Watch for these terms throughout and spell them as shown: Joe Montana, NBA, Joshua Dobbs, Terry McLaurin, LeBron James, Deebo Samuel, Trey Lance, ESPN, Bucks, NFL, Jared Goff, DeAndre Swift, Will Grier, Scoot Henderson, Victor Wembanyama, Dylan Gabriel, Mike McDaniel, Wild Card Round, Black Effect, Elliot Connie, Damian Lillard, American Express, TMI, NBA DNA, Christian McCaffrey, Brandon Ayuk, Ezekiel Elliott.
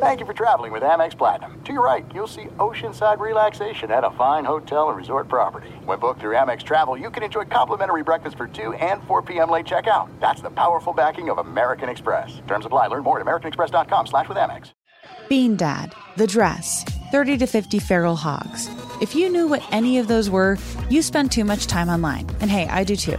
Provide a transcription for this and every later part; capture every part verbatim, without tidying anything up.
Thank you for traveling with Amex Platinum. To your right, you'll see oceanside relaxation at a fine hotel and resort property. When booked through Amex Travel, you can enjoy complimentary breakfast for two and four p.m. late checkout. That's the powerful backing of American Express. Terms apply. Learn more at americanexpress.com slash with Amex. Bean Dad, The Dress, thirty to fifty Feral Hogs. If you knew what any of those were, you spend too much time online. And hey, I do too.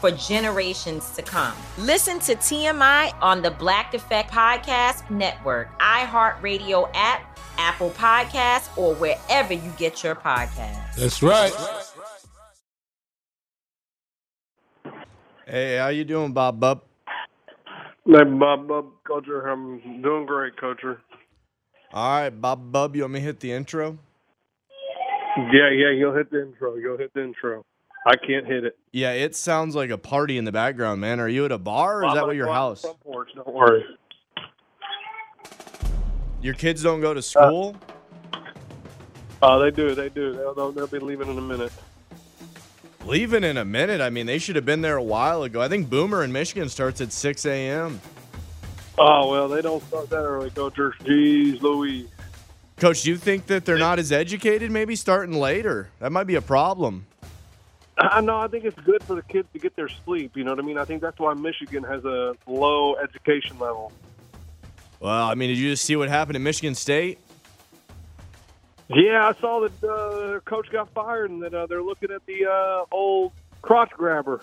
for generations to come. Listen to T M I on the Black Effect Podcast Network, iHeartRadio app, Apple Podcasts, or wherever you get your podcasts. That's right. Hey, how you doing, Bob Bub? Hey, Bob Bub, Culture. I'm doing great, Culture. All right, Bob Bub, you want me to hit the intro? Yeah, yeah, you'll hit the intro. You'll hit the intro. I can't hit it. Yeah, it sounds like a party in the background, man. Are you at a bar, or is that what your house? Front porch, don't worry. Your kids don't go to school? Oh, uh, uh, they do. They do. They'll, they'll be leaving in a minute. Leaving in a minute? I mean, they should have been there a while ago. I think Boomer in Michigan starts at six a.m. Oh, well, they don't start that early, Coach. Jeez Louise. Coach, do you think that they're not as educated, maybe starting later? That might be a problem. I know. I think it's good for the kids to get their sleep. You know what I mean? I think that's why Michigan has a low education level. Well, I mean, did you just see what happened at Michigan State? Yeah, I saw that uh, their coach got fired, and that uh, they're looking at the uh, old crotch grabber.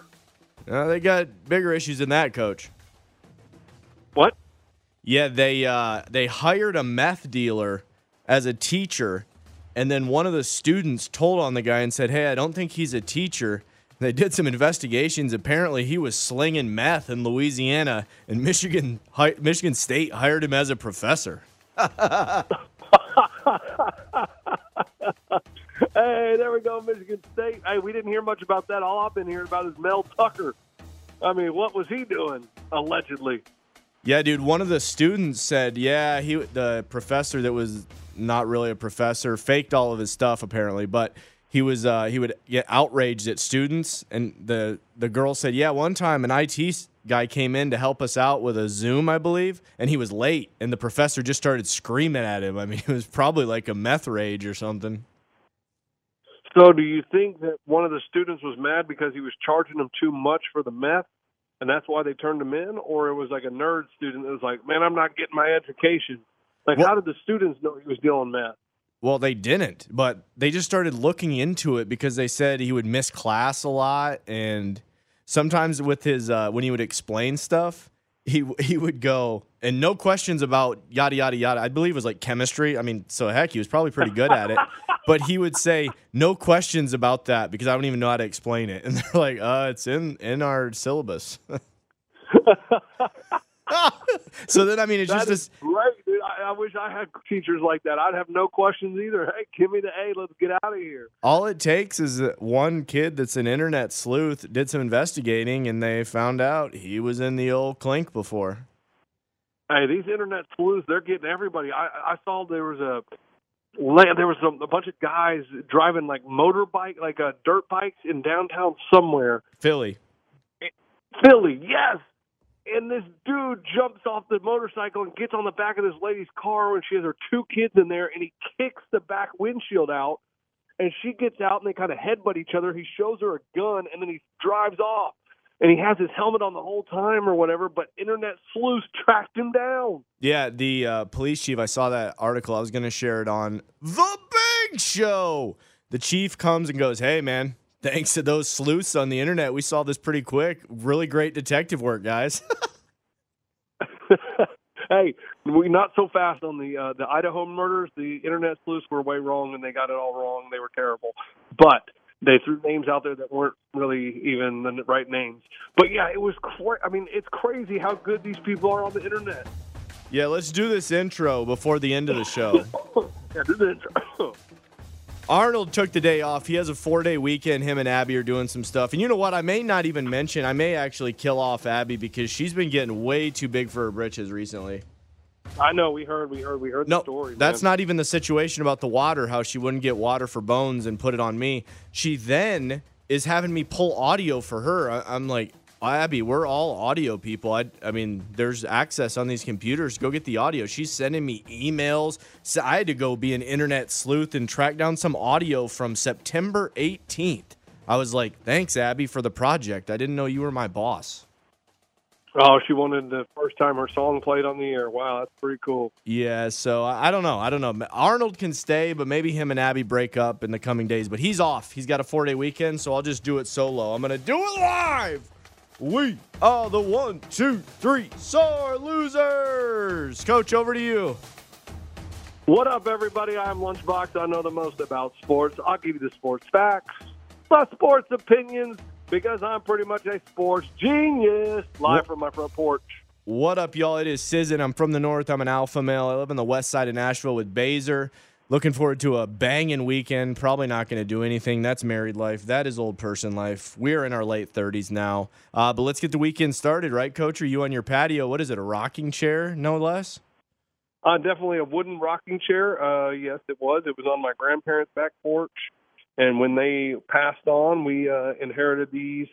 Uh, they got bigger issues than that, Coach. What? Yeah, they uh, they hired a meth dealer as a teacher, and then one of the students told on the guy and said, hey, I don't think he's a teacher. They did some investigations. Apparently, he was slinging meth in Louisiana, and Michigan hi- Michigan State hired him as a professor. Hey, there we go, Michigan State. Hey, we didn't hear much about that. All I've been hearing about is Mel Tucker. I mean, what was he doing, allegedly? Yeah, dude, one of the students said, yeah, he the professor that was not really a professor faked all of his stuff, apparently, but He was uh, he would get outraged at students, and the, the girl said, yeah, one time an I T guy came in to help us out with a Zoom, I believe, and he was late, and the professor just started screaming at him. I mean, it was probably like a meth rage or something. So do you think that one of the students was mad because he was charging them too much for the meth, and that's why they turned him in? Or it was like a nerd student that was like, man, I'm not getting my education. Like, well, how did the students know he was dealing meth? Well, they didn't, but they just started looking into it because they said he would miss class a lot, and sometimes with his uh, when he would explain stuff, he he would go and no questions about yada yada yada. I believe it was like chemistry. I mean, so heck, he was probably pretty good at it, but he would say no questions about that because I don't even know how to explain it, and they're like, "Uh, it's in in our syllabus." So then, I mean, it's that just a great, dude. I, I wish I had teachers like that. I'd have no questions either. Hey, give me the A. Let's get out of here. All it takes is that one kid that's an internet sleuth did some investigating, and they found out he was in the old clink before. Hey, these internet sleuths—they're getting everybody. I, I saw there was a there was a, a bunch of guys driving like motorbike, like uh, dirt bikes in downtown somewhere, Philly. It, Philly, yes. And this dude jumps off the motorcycle and gets on the back of this lady's car when she has her two kids in there, and he kicks the back windshield out, and she gets out, and they kind of headbutt each other. He shows her a gun, and then he drives off, and he has his helmet on the whole time or whatever, but internet sleuths tracked him down. Yeah, the uh, police chief, I saw that article. I was going to share it on The Big Show. The chief comes and goes, hey, man. Thanks to those sleuths on the internet, we saw this pretty quick. Really great detective work, guys. Hey, we not so fast on the uh, the Idaho murders. The internet sleuths were way wrong, and they got it all wrong. They were terrible. But they threw names out there that weren't really even the right names. But, yeah, it was cra- I mean, it's crazy how good these people are on the internet. Yeah, let's do this intro before the end of the show. Yeah, do the intro. Arnold took the day off. He has a four-day weekend. Him and Abby are doing some stuff. And you know what? I may not even mention. I may actually kill off Abby because she's been getting way too big for her britches recently. I know. We heard, we heard, we heard no, the story. No, that's man. Not even the situation about the water, how she wouldn't get water for Bones and put it on me. She then is having me pull audio for her. I, I'm like, Abby, we're all audio people. I, I mean, there's access on these computers. Go get the audio. She's sending me emails. So I had to go be an internet sleuth and track down some audio from September eighteenth. I was like, thanks, Abby, for the project. I didn't know you were my boss. Oh, she wanted the first time her song played on the air. Wow, that's pretty cool. Yeah, so I don't know. I don't know. Arnold can stay, but maybe him and Abby break up in the coming days. But he's off. He's got a four-day weekend, so I'll just do it solo. I'm going to do it live. We are the one, two, three, sore losers. Coach, over to you. What up, everybody? I'm Lunchbox. I know the most about sports. I'll give you the sports facts, my sports opinions, because I'm pretty much a sports genius. Live from my front porch. What up, y'all? It is Sizzin. I'm from the north. I'm an alpha male. I live on the west side of Nashville with Baser. Looking forward to a banging weekend. Probably not going to do anything. That's married life. That is old person life. We are in our late thirties now. Uh, but let's get the weekend started, right, Coach? Are you on your patio? What is it, a rocking chair, no less? Uh, definitely a wooden rocking chair. Uh, yes, it was. It was on my grandparents' back porch. And when they passed on, we uh, inherited these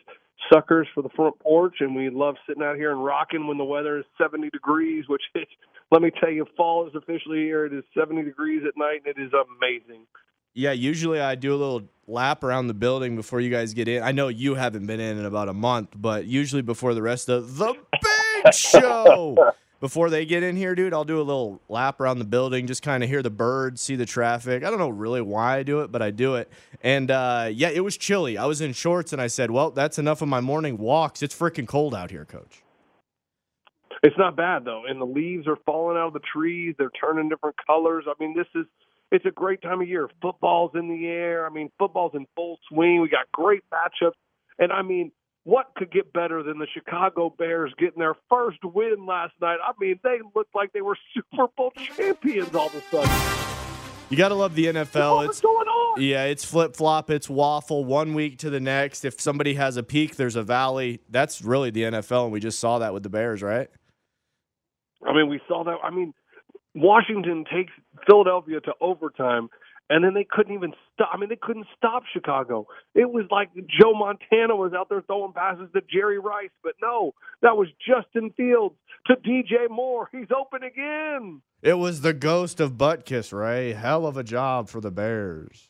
suckers for the front porch, and we love sitting out here and rocking when the weather is seventy degrees, which is, let me tell you, fall is officially here. It is seventy degrees at night, and it is amazing. Yeah, usually I do a little lap around the building before you guys get in. I know you haven't been in in about a month, but usually before the rest of the big show, before they get in here, dude, I'll do a little lap around the building, just kind of hear the birds, see the traffic. I don't know really why I do it, but I do it. And, uh, yeah, it was chilly. I was in shorts, and I said, well, that's enough of my morning walks. It's freaking cold out here, Coach. It's not bad, though, and the leaves are falling out of the trees. They're turning different colors. I mean, this is it's a great time of year. Football's in the air. I mean, football's in full swing. We got great matchups. And, I mean, what could get better than the Chicago Bears getting their first win last night? I mean, they looked like they were Super Bowl champions all of a sudden. You got to love the N F L. What's it's, going on? Yeah, it's flip-flop. It's waffle one week to the next. If somebody has a peak, there's a valley. That's really the N F L, and we just saw that with the Bears, right? I mean, we saw that. I mean, Washington takes Philadelphia to overtime. And then they couldn't even stop. I mean, they couldn't stop Chicago. It was like Joe Montana was out there throwing passes to Jerry Rice. But no, that was Justin Fields to D J Moore. He's open again. It was the ghost of Butkus, Ray. Hell of a job for the Bears.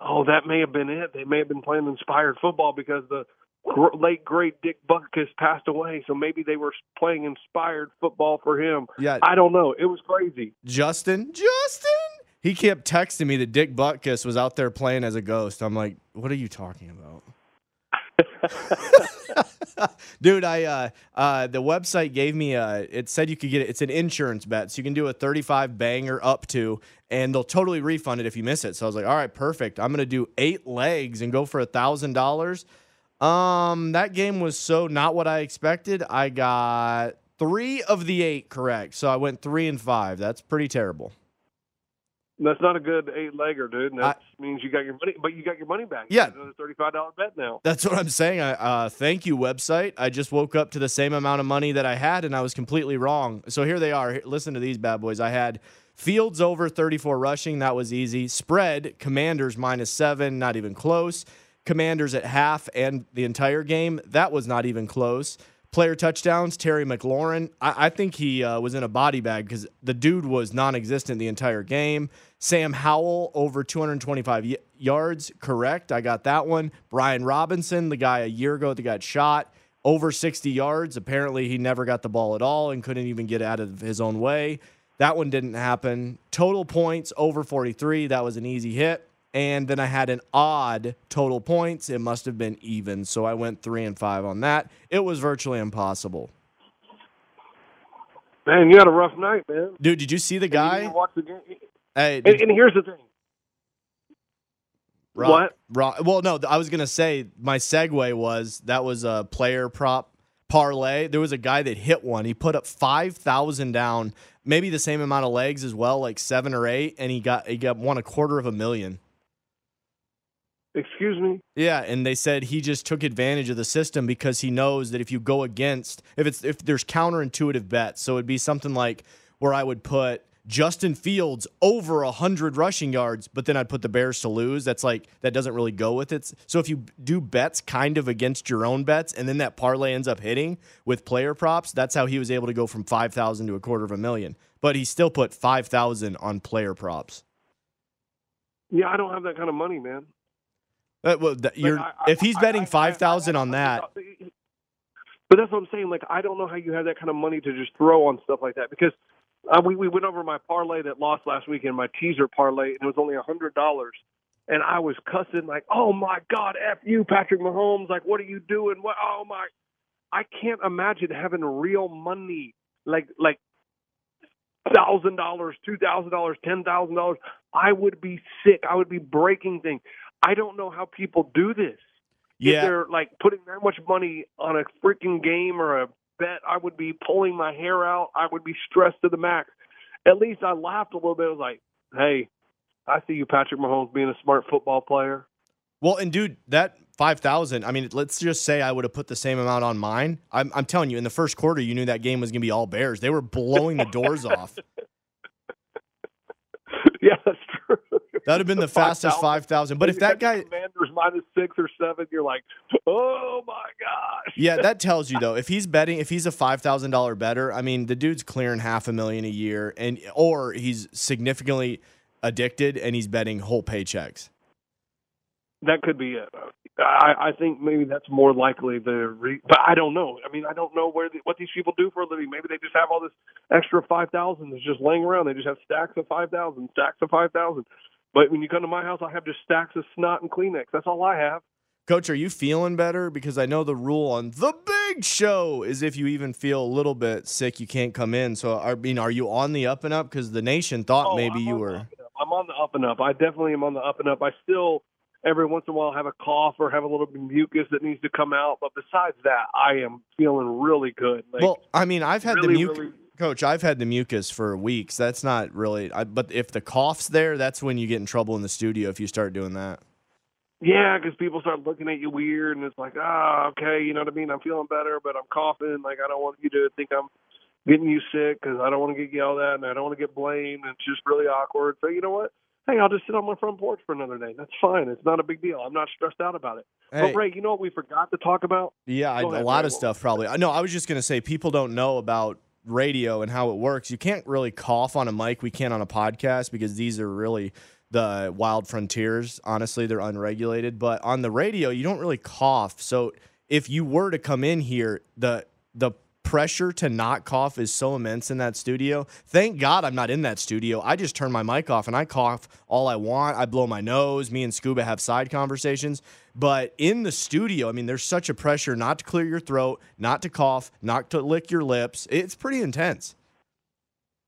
Oh, that may have been it. They may have been playing inspired football because the late, great Dick Butkus passed away, so maybe they were playing inspired football for him. Yeah, I don't know. It was crazy. Justin? Justin? He kept texting me that Dick Butkus was out there playing as a ghost. I'm like, what are you talking about? Dude, I uh, uh, the website gave me, a, it said you could get it. It's an insurance bet. So you can do a thirty-five banger up to, and they'll totally refund it if you miss it. So I was like, all right, perfect. I'm going to do eight legs and go for one thousand dollars. Um, that game was so not what I expected. I got three of the eight correct. So I went three and five. That's pretty terrible. That's not a good eight-legger, dude. That I, means you got your money, but you got your money back. Yeah, it's another thirty-five dollars bet now. That's what I'm saying. I uh, thank you, website. I just woke up to the same amount of money that I had, and I was completely wrong. So here they are. Listen to these bad boys. I had Fields over thirty-four rushing. That was easy. Spread, Commanders minus seven, not even close. Commanders at half and the entire game. That was not even close. Player touchdowns, Terry McLaurin. I, I think he uh, was in a body bag because the dude was non-existent the entire game. Sam Howell, over two hundred twenty-five y- yards, correct. I got that one. Brian Robinson, the guy a year ago that got shot, over sixty yards. Apparently he never got the ball at all and couldn't even get out of his own way. That one didn't happen. Total points, over forty-three. That was an easy hit. And then I had an odd total points. It must have been even, so I went three and five on that. It was virtually impossible. Man, you had a rough night, man. Dude, did you see the guy? You watch the game? Hey, and, and here's the thing. Rock, what? Rock, well, no, I was going to say my segue was that was a player prop parlay. There was a guy that hit one. He put up five thousand down, maybe the same amount of legs as well, like seven or eight, and he got he got won a quarter of a million. Excuse me? Yeah, and they said he just took advantage of the system because he knows that if you go against, if it's if there's counterintuitive bets, so it'd be something like where I would put Justin Fields over one hundred rushing yards, but then I'd put the Bears to lose. That's like, that doesn't really go with it. So if you do bets kind of against your own bets, and then that parlay ends up hitting with player props, that's how he was able to go from five thousand to a quarter of a million. But he still put five thousand on player props. Yeah, I don't have that kind of money, man. Uh, well, th- you're, I, I, if he's betting five thousand on that. But that's what I'm saying. Like, I don't know how you have that kind of money to just throw on stuff like that, because Uh, we, we went over my parlay that lost last weekend, my teaser parlay, and it was only one hundred dollars. And I was cussing like, oh, my God, F you, Patrick Mahomes. Like, what are you doing? What? Oh, my. I can't imagine having real money, like like one thousand dollars, two thousand dollars, ten thousand dollars. I would be sick. I would be breaking things. I don't know how people do this. Yeah. If they're, like, putting that much money on a freaking game or a bet, I would be pulling my hair out. I would be stressed to the max. At least I laughed a little bit. I was like, hey, I see you, Patrick Mahomes, being a smart football player. Well, and dude, that five thousand, I mean, let's just say I would have put the same amount on mine. I'm, I'm telling you, in the first quarter, you knew that game was going to be all Bears. They were blowing the doors off. Yeah, that's true. That would have been the, the fastest five thousand. But if that guy... Commanders minus six or seven, you're like, oh, my gosh. Yeah, that tells you, though. If he's betting, if he's a five thousand dollars better, I mean, the dude's clearing half a million a year, and or he's significantly addicted, and he's betting whole paychecks. That could be it. I, I think maybe that's more likely the... Re- but I don't know. I mean, I don't know where the, what these people do for a living. Maybe they just have all this extra five thousand that's just laying around. They just have stacks of five thousand, stacks of five thousand. But when you come to my house, I have just stacks of snot and Kleenex. That's all I have. Coach, are you feeling better? Because I know the rule on The Big Show is if you even feel a little bit sick, you can't come in. So, I mean, are you on the up and up? Because the nation thought oh, maybe I'm you were. I'm on the up and up. I definitely am on the up and up. I still, every once in a while, have a cough or have a little bit of mucus that needs to come out. But besides that, I am feeling really good. Like, well, I mean, I've had really, the mucus. Really- Coach, I've had the mucus for weeks. That's not really – but if the cough's there, that's when you get in trouble in the studio if you start doing that. Yeah, because people start looking at you weird, and it's like, ah, oh, okay, you know what I mean? I'm feeling better, but I'm coughing. Like, I don't want you to think I'm getting you sick because I don't want to get yelled at, and I don't want to get blamed. It's just really awkward. So you know what? Hey, I'll just sit on my front porch for another day. That's fine. It's not a big deal. I'm not stressed out about it. Hey. But, Ray, you know what we forgot to talk about? Yeah, I, ahead, a lot Ray, of stuff probably. No, I was just going to say people don't know about – radio and how it works. You can't really cough on a mic. We can't on a podcast because these are really the wild frontiers. Honestly, they're unregulated. But on the radio, you don't really cough. So if you were to come in here, the the pressure to not cough is so immense in that studio. Thank God I'm not in that studio. I just turn my mic off and I cough all I want. I blow my nose. Me and Scuba have side conversations. But in the studio, I mean, there's such a pressure not to clear your throat, not to cough, not to lick your lips. It's pretty intense.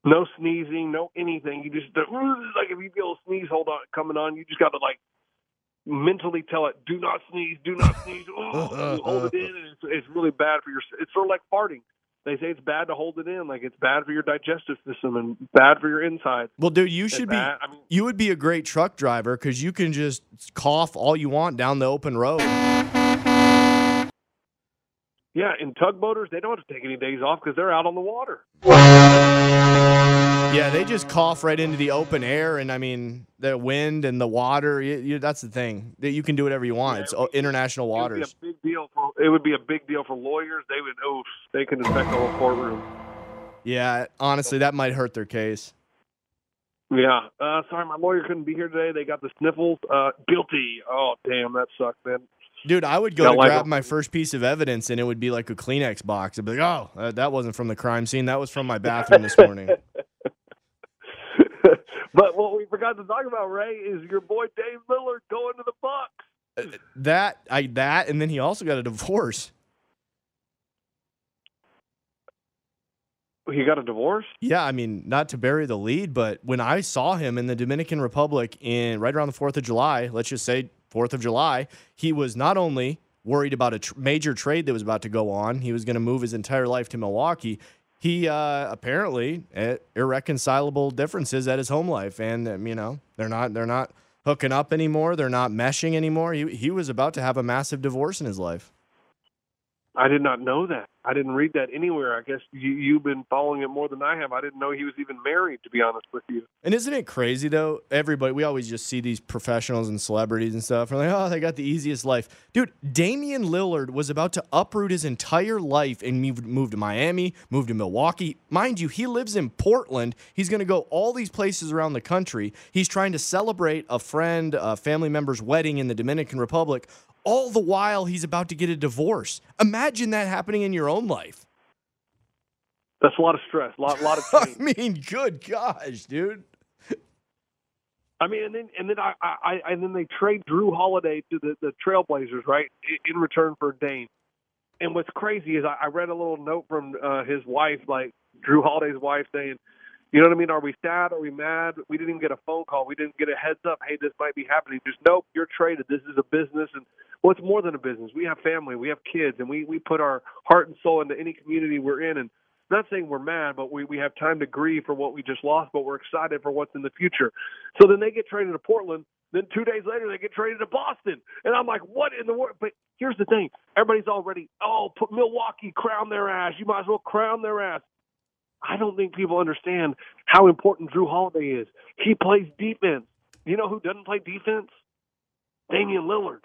No sneezing, no anything. You just, like, if you feel a sneeze hold on coming on, you just got to, like, mentally tell it, do not sneeze, do not sneeze. Oh, you hold it in, and it's, it's really bad for your – it's sort of like farting. They say it's bad to hold it in, like it's bad for your digestive system and bad for your inside. Well, dude, you should be – I mean, you would be a great truck driver because you can just cough all you want down the open road. Yeah, and tugboaters, they don't have to take any days off because they're out on the water. Yeah, they just cough right into the open air, and I mean the wind and the water. You, you, that's the thing, that you can do whatever you want. Yeah, it's it international be, waters. It would, be a big deal for, it would be a big deal for lawyers. They would, oh, they could affect the whole courtroom. Yeah, honestly, that might hurt their case. Yeah, uh, sorry, my lawyer couldn't be here today. They got the sniffles. Uh, guilty. Oh, damn, that sucked, man. Dude, I would go got to like grab a- my first piece of evidence, and it would be like a Kleenex box. I'd be like, oh, uh, that wasn't from the crime scene. That was from my bathroom this morning. But what we forgot to talk about, Ray, is your boy Dave Lillard going to the Bucks. Uh, that, I that, and then he also got a divorce. He got a divorce? Yeah, I mean, not to bury the lead, but when I saw him in the Dominican Republic in right around the fourth of July, let's just say fourth of July, he was not only worried about a tr- major trade that was about to go on, he was going to move his entire life to Milwaukee. He uh, apparently had irreconcilable differences at his home life, and um, you know, they're not they're not hooking up anymore. They're not meshing anymore. He he was about to have a massive divorce in his life. I did not know that. I didn't read that anywhere. I guess you, you've been following it more than I have. I didn't know he was even married, to be honest with you. And isn't it crazy, though? Everybody, we always just see these professionals and celebrities and stuff. And like, oh, they got the easiest life. Dude, Damian Lillard was about to uproot his entire life and move, move to Miami, move to Milwaukee. Mind you, he lives in Portland. He's going to go all these places around the country. He's trying to celebrate a friend, a family member's wedding in the Dominican Republic. All the while, he's about to get a divorce. Imagine that happening in your own life. That's a lot of stress, a lot, lot of pain. I mean, good gosh, dude. I mean, and then and then I, I and then they trade Jrue Holiday to the, the Trailblazers, right, in return for Dame. And what's crazy is I, I read a little note from uh, his wife, like Jrue Holiday's wife, saying, "You know what I mean? Are we sad? Are we mad? We didn't even get a phone call. We didn't get a heads up. Hey, this might be happening." Just, nope, you're traded. This is a business. And well, it's more than a business. We have family. We have kids. And we, we put our heart and soul into any community we're in. And I'm not saying we're mad, but we, we have time to grieve for what we just lost, but we're excited for what's in the future. So then they get traded to Portland. Then two days later, they get traded to Boston. And I'm like, what in the world? But here's the thing. Everybody's already, oh, put Milwaukee, crown their ass. You might as well crown their ass. I don't think people understand how important Jrue Holiday is. He plays defense. You know who doesn't play defense? Damian Lillard.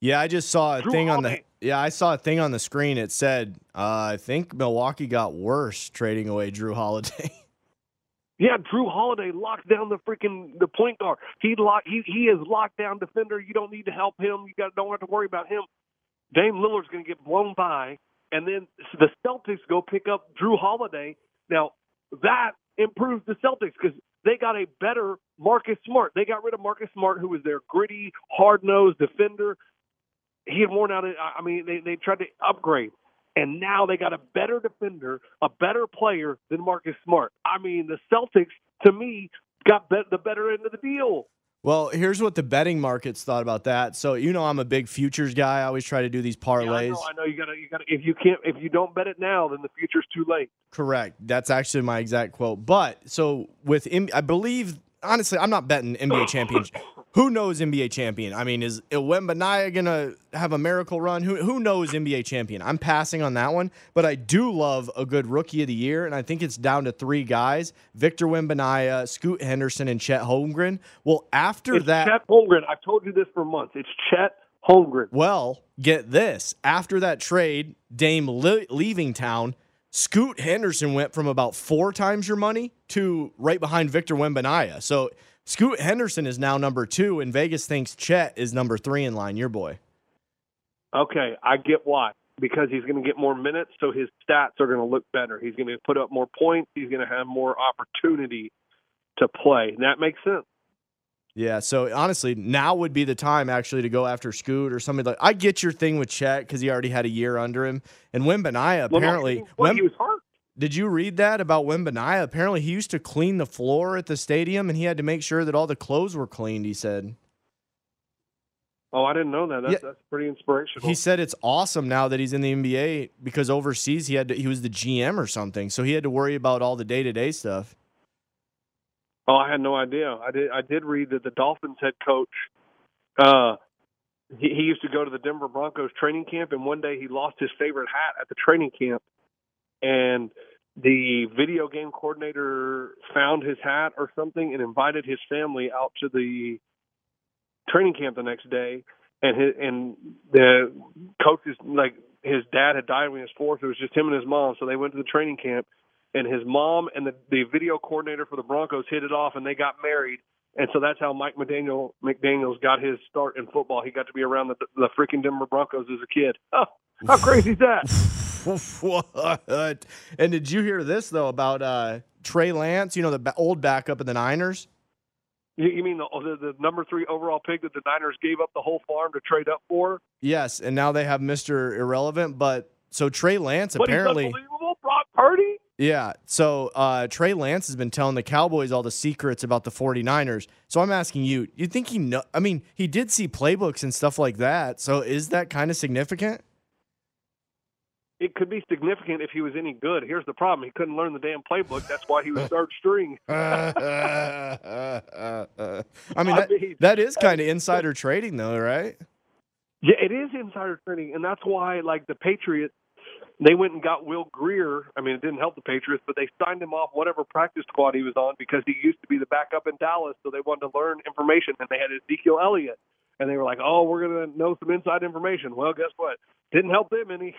Yeah, I just saw a Jrue thing Holiday. on the yeah I saw a thing on the screen. It said, uh, I think Milwaukee got worse trading away Jrue Holiday. Yeah, Jrue Holiday locked down the freaking the point guard. He lock he he is locked down defender. You don't need to help him. You got don't have to worry about him. Dame Lillard's going to get blown by, and then the Celtics go pick up Jrue Holiday. Now, that improves the Celtics because they got a better Marcus Smart. They got rid of Marcus Smart, who was their gritty, hard-nosed defender. He had worn out. I mean, they, they tried to upgrade, and now they got a better defender, a better player than Marcus Smart. I mean, the Celtics, to me, got bet- the better end of the deal. Well, here's what the betting markets thought about that. So, you know, I'm a big futures guy. I always try to do these parlays. Yeah, I know, I know. You gotta, you gotta. If you can't, if you don't bet it now, then the future's too late. Correct. That's actually my exact quote. But so with, I believe, honestly, I'm not betting N B A championship. Who knows N B A champion? I mean, is Wembanyama gonna have a miracle run? Who who knows N B A champion? I'm passing on that one. But I do love a good rookie of the year, and I think it's down to three guys: Victor Wembanyama, Scoot Henderson, and Chet Holmgren. Well, after it's that, Chet Holmgren. I've told you this for months. It's Chet Holmgren. Well, get this: after that trade, Dame li- leaving town, Scoot Henderson went from about four times your money to right behind Victor Wembanyama. So Scoot Henderson is now number two, and Vegas thinks Chet is number three in line, your boy. Okay, I get why. Because he's going to get more minutes, so his stats are going to look better. He's going to put up more points. He's going to have more opportunity to play. And that makes sense. Yeah, so honestly, now would be the time actually to go after Scoot or somebody like. I get your thing with Chet because he already had a year under him. And Wembanyama apparently. Well, well, Wem- he was hurt. Did you read that about Wembanyama? Apparently, he used to clean the floor at the stadium, and he had to make sure that all the clothes were cleaned, he said. Oh, I didn't know that. That's, yeah. That's pretty inspirational. He said it's awesome now that he's in the N B A because overseas he had to, he was the G M or something, so he had to worry about all the day-to-day stuff. Oh, I had no idea. I did I did read that the Dolphins head coach, uh, he, he used to go to the Denver Broncos training camp, and one day he lost his favorite hat at the training camp. And the video game coordinator found his hat or something and invited his family out to the training camp the next day. And his, and the coach is like, his dad had died when he was four, so it was just him and his mom. So they went to the training camp, and his mom and the, the video coordinator for the Broncos hit it off, and they got married. And so that's how Mike McDaniel McDaniels got his start in football. He got to be around the, the freaking Denver Broncos as a kid. Oh, how crazy is that? What? And did you hear this, though, about uh, Trey Lance, you know, the ba- old backup of the Niners? You, you mean the, the, the number three overall pick that the Niners gave up the whole farm to trade up for? Yes, and now they have Mister Irrelevant. But so Trey Lance but apparently – But he's unbelievable, Brock Purdy? Yeah, so uh, Trey Lance has been telling the Cowboys all the secrets about the 49ers. So I'm asking you, you think he know? I mean, he did see playbooks and stuff like that. So is that kind of significant? It could be significant if he was any good. Here's the problem. He couldn't learn the damn playbook. That's why he was third string. uh, uh, uh, uh. I mean, that, I mean, that is kind of insider trading, though, right? Yeah, it is insider trading, and that's why, like, the Patriots, they went and got Will Grier. I mean, it didn't help the Patriots, but they signed him off whatever practice squad he was on because he used to be the backup in Dallas, so they wanted to learn information, and they had Ezekiel Elliott. And they were like, oh, we're going to know some inside information. Well, guess what? Didn't help them any.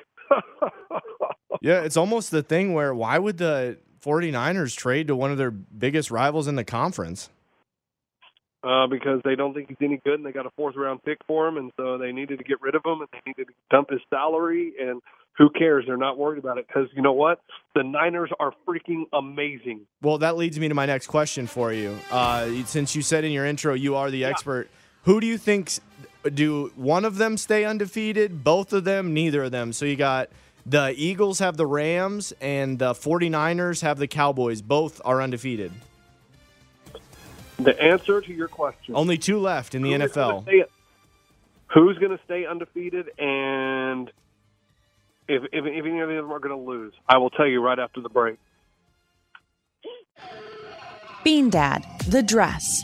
Yeah, it's almost the thing where why would the 49ers trade to one of their biggest rivals in the conference? Uh, because they don't think he's any good, and they got a fourth-round pick for him, and so they needed to get rid of him, and they needed to dump his salary, and who cares? They're not worried about it because, you know what? The Niners are freaking amazing. Well, that leads me to my next question for you. Uh, since you said in your intro you are the yeah. expert, who do you think – do one of them stay undefeated, both of them, neither of them? So you got the Eagles have the Rams and the 49ers have the Cowboys. Both are undefeated. The answer to your question. Only two left in the N F L. Who's going to stay undefeated and if, if, if any of them are going to lose? I will tell you right after the break. Bean Dad, The Dress,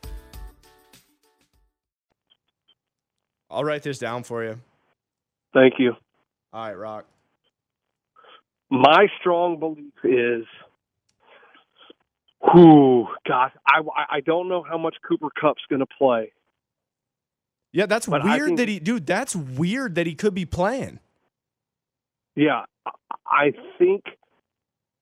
I'll write this down for you. Thank you. All right, Rock. My strong belief is, whoo, God, I, I don't know how much Cooper Kupp's going to play, Yeah, that's but weird think, that he, dude, that's weird that he could be playing. Yeah, I think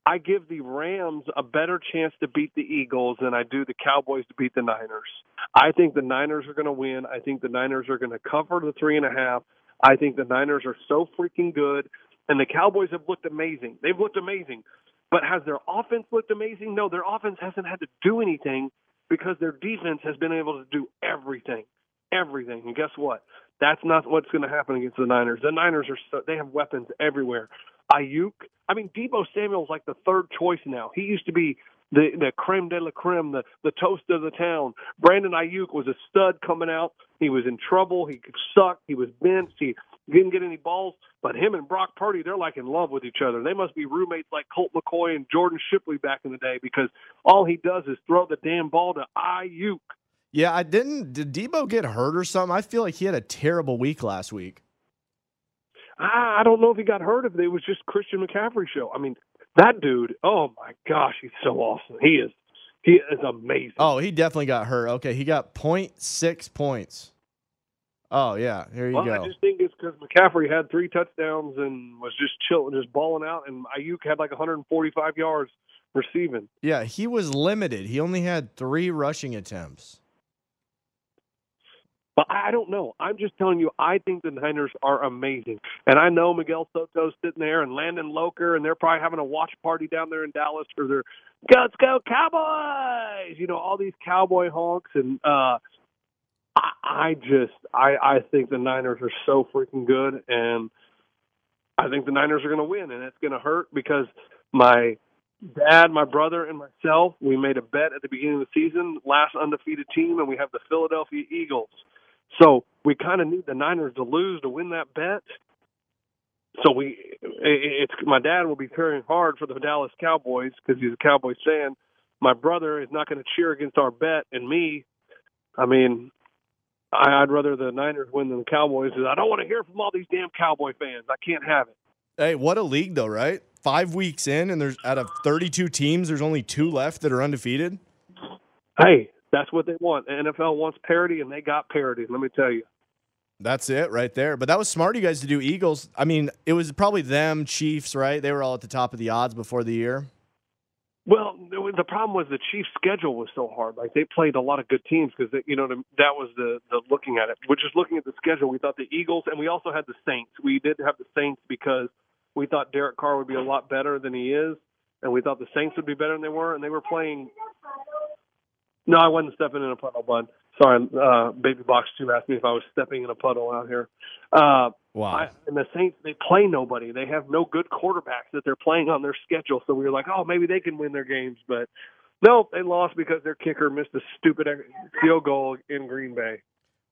I give the Rams a better chance to beat the Eagles than I do the Cowboys to beat the Niners. I think the Niners are going to win. I think the Niners are going to cover the three and a half. I think the Niners are so freaking good. And the Cowboys have looked amazing. They've looked amazing. But has their offense looked amazing? No, their offense hasn't had to do anything because their defense has been able to do everything. Everything. And guess what? That's not what's going to happen against the Niners. The Niners are so, they have weapons everywhere. Ayuk, I mean, Deebo Samuel's like the third choice now. He used to be the, the creme de la creme, the, the toast of the town. Brandon Ayuk was a stud coming out. He was in trouble. He sucked. He was benched. He didn't get any balls. But him and Brock Purdy, they're like in love with each other. They must be roommates like Colt McCoy and Jordan Shipley back in the day because all he does is throw the damn ball to Ayuk. Yeah, I didn't. Did Deebo get hurt or something? I feel like he had a terrible week last week. I don't know if he got hurt, if it was just Christian McCaffrey's show. I mean, that dude, oh my gosh, he's so awesome. He is he is amazing. Oh, he definitely got hurt. Okay, he got zero point six points. Oh, yeah, here you well, go. I just think it's because McCaffrey had three touchdowns and was just chilling, just balling out, and Ayuk had like one forty-five yards receiving. Yeah, he was limited. He only had three rushing attempts. But I don't know. I'm just telling you, I think the Niners are amazing. And I know Miguel Soto's sitting there and Landon Locker, and they're probably having a watch party down there in Dallas for their "Let's Go Cowboys!" You know, all these cowboy honks. And uh, I, I just, I, I think the Niners are so freaking good. And I think the Niners are going to win. And it's going to hurt because my dad, my brother, and myself, we made a bet at the beginning of the season, last undefeated team, and we have the Philadelphia Eagles. So we kind of need the Niners to lose to win that bet. So we, it's my dad will be cheering hard for the Dallas Cowboys because he's a Cowboys fan. My brother is not going to cheer against our bet, and me, I mean, I'd rather the Niners win than the Cowboys. I don't want to hear from all these damn Cowboy fans. I can't have it. Hey, what a league though, right? Five weeks in, and there's out of thirty-two teams, there's only two left that are undefeated. Hey. That's what they want. The N F L wants parity, and they got parity, let me tell you. That's it right there. But that was smart of you guys to do Eagles. I mean, it was probably them, Chiefs, right? They were all at the top of the odds before the year. Well, the problem was the Chiefs' schedule was so hard. Like, they played a lot of good teams because, you know, that was the, the looking at it. We're just looking at the schedule. We thought the Eagles, and we also had the Saints. We did have the Saints because we thought Derek Carr would be a lot better than he is, and we thought the Saints would be better than they were, and they were playing – No, I wasn't stepping in a puddle, bud. Sorry, uh, Baby Box two asked me if I was stepping in a puddle out here. Uh, wow. I, and the Saints, they play nobody. They have no good quarterbacks that they're playing on their schedule. So we were like, oh, maybe they can win their games. But no, they lost because their kicker missed a stupid field goal in Green Bay.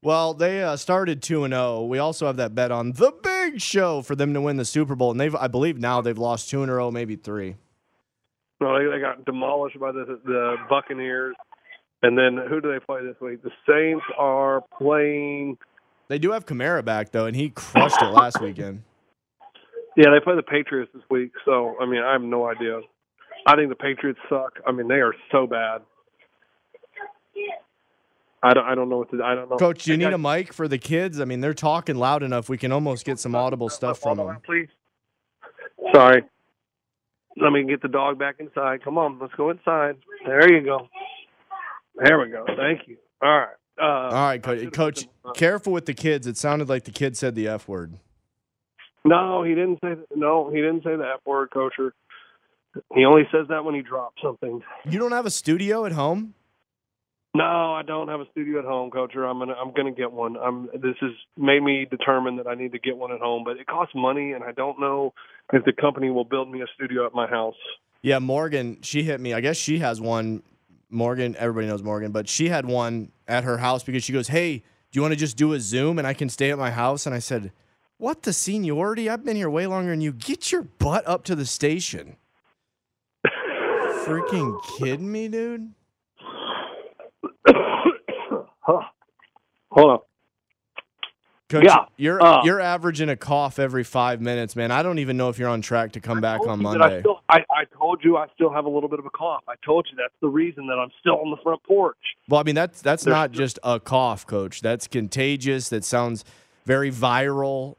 Well, they uh, started two and oh. We also have that bet on The Big Show for them to win the Super Bowl. And they've, I believe now they've lost two in a row, maybe three. Well, they, they got demolished by the, the Buccaneers. And then who do they play this week? The Saints are playing. They do have Kamara back, though, and he crushed it last weekend. Yeah, they play the Patriots this week. So, I mean, I have no idea. I think the Patriots suck. I mean, they are so bad. I don't, I don't know what to do. I don't know. Coach, do you need a mic for the kids? I mean, they're talking loud enough. We can almost get some audible stuff from them. Please. Sorry. Let me get the dog back inside. Come on, let's go inside. There you go. There we go. Thank you. All right. Uh, All right, Coach. Coach, careful with the kids. It sounded like the kid said the F word. No, he didn't say. The, no, he didn't say the F word, Coacher. He only says that when he drops something. You don't have a studio at home? No, I don't have a studio at home, Coacher. I'm gonna. I'm gonna get one. I'm. This has made me determined that I need to get one at home, but it costs money, and I don't know if the company will build me a studio at my house. Yeah, Morgan. She hit me. I guess she has one. Morgan, everybody knows Morgan, but she had one at her house because she goes, "Hey, do you want to just do a Zoom and I can stay at my house?" And I said, "What the seniority? I've been here way longer than you. Get your butt up to the station." Freaking kidding me, dude? Hold on. Coach, yeah, you're uh, you're averaging a cough every five minutes, man. I don't even know if you're on track to come back on Monday. I, still, I, I told you I still have a little bit of a cough. I told you that's the reason that I'm still on the front porch. Well, I mean, that's that's There's not just a cough, Coach. That's contagious. That sounds very viral.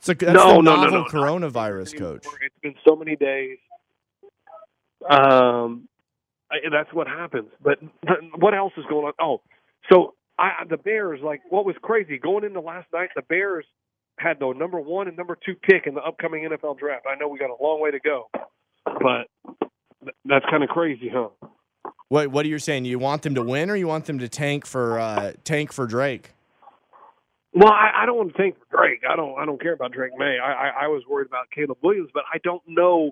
It's a, that's no, the no, novel no, no, coronavirus, no. Coach. It's been so many days. Um, I, that's what happens. But what else is going on? Oh, so. I, the Bears, like, what was crazy, going into last night, the Bears had the number one and number two pick in the upcoming N F L draft. I know we got a long way to go, but that's kind of crazy, huh? Wait, what are you saying? You want them to win or you want them to tank for uh, tank for Drake? Well, I, I don't want to tank for Drake. I don't I don't care about Drake May. I, I, I was worried about Caleb Williams, but I don't know.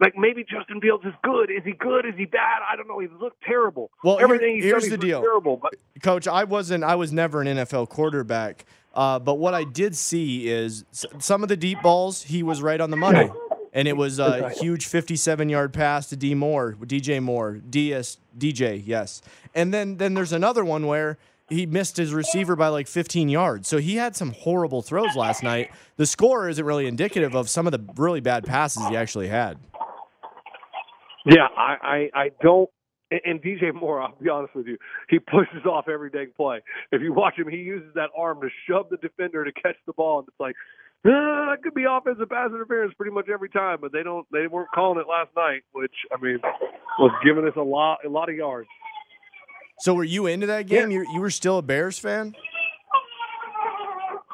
Like, maybe Justin Fields is good. Is he good? Is he bad? I don't know. He looked terrible. Well, everything here, here's he the deal. Terrible, but. Coach, I wasn't. I was never an N F L quarterback. Uh, but what I did see is some of the deep balls, he was right on the money. And it was a huge fifty-seven-yard pass to D. Moore, D J Moore, D S, D J, yes. And then, then there's another one where he missed his receiver by like fifteen yards. So he had some horrible throws last night. The score isn't really indicative of some of the really bad passes he actually had. Yeah, I, I, I don't – and D J Moore, I'll be honest with you, he pushes off every dang play. If you watch him, he uses that arm to shove the defender to catch the ball, and it's like, ah, it could be offensive pass interference pretty much every time, but they don't – they weren't calling it last night, which, I mean, was giving us a lot a lot of yards. So were you into that game? Yeah. You, you were still a Bears fan?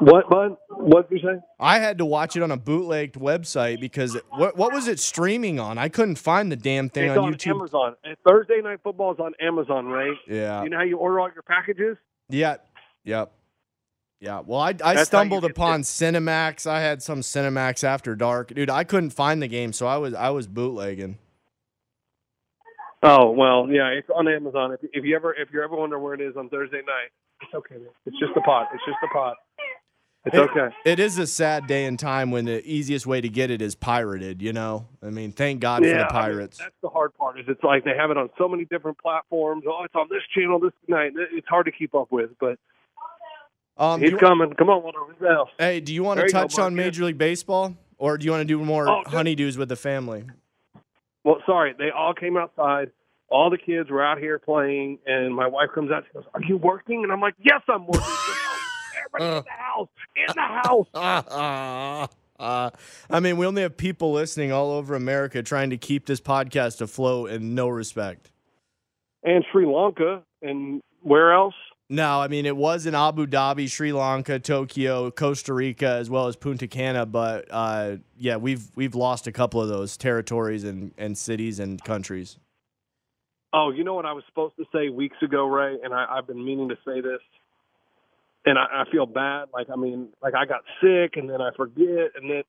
What, bud? What did you say? I had to watch it on a bootlegged website because it, what, what was it streaming on? I couldn't find the damn thing on, on YouTube. It's on Amazon. And Thursday Night Football is on Amazon, right? Yeah. You know how you order all your packages? Yeah. Yep. Yeah. Well, I, I stumbled upon it. Cinemax. I had some Cinemax After Dark. Dude, I couldn't find the game, so I was I was bootlegging. Oh, well, yeah, it's on Amazon. If, if you ever if you ever wonder where it is on Thursday night, it's okay, man. It's just a pod. It's just a pod. It's okay. It, it is a sad day and time when the easiest way to get it is pirated, you know? I mean, thank God yeah, for the pirates. I mean, that's the hard part is it's like they have it on so many different platforms. Oh, it's on this channel this night. It's hard to keep up with, but um, he's coming. Come on, one of his else. Hey, do you want to touch on Major League Baseball, or do you want to do more oh, honeydews with the family? Well, sorry. They all came outside. All the kids were out here playing, and my wife comes out. She goes, are you working? And I'm like, yes, I'm working. Everybody uh, in the house, in the house. Uh, uh, uh, I mean, we only have people listening all over America trying to keep this podcast afloat in no respect. And Sri Lanka, and where else? No, I mean, it was in Abu Dhabi, Sri Lanka, Tokyo, Costa Rica, as well as Punta Cana. But, uh, yeah, we've we've lost a couple of those territories and, and cities and countries. Oh, you know what I was supposed to say weeks ago, Ray, and I, I've been meaning to say this. And I, I feel bad. Like, I mean, like I got sick and then I forget. And then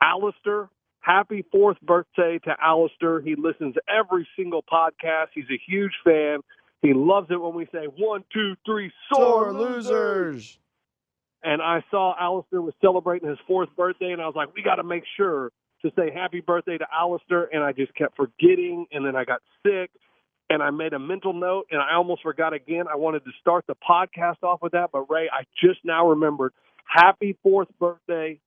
Alistair, happy fourth birthday to Alistair. He listens to every single podcast. He's a huge fan. He loves it when we say one, two, three, sore losers. losers. And I saw Alistair was celebrating his fourth birthday. And I was like, we got to make sure to say happy birthday to Alistair. And I just kept forgetting. And then I got sick. And I made a mental note, and I almost forgot again. I wanted to start the podcast off with that, but, Ray, I just now remembered. Happy fourth birthday,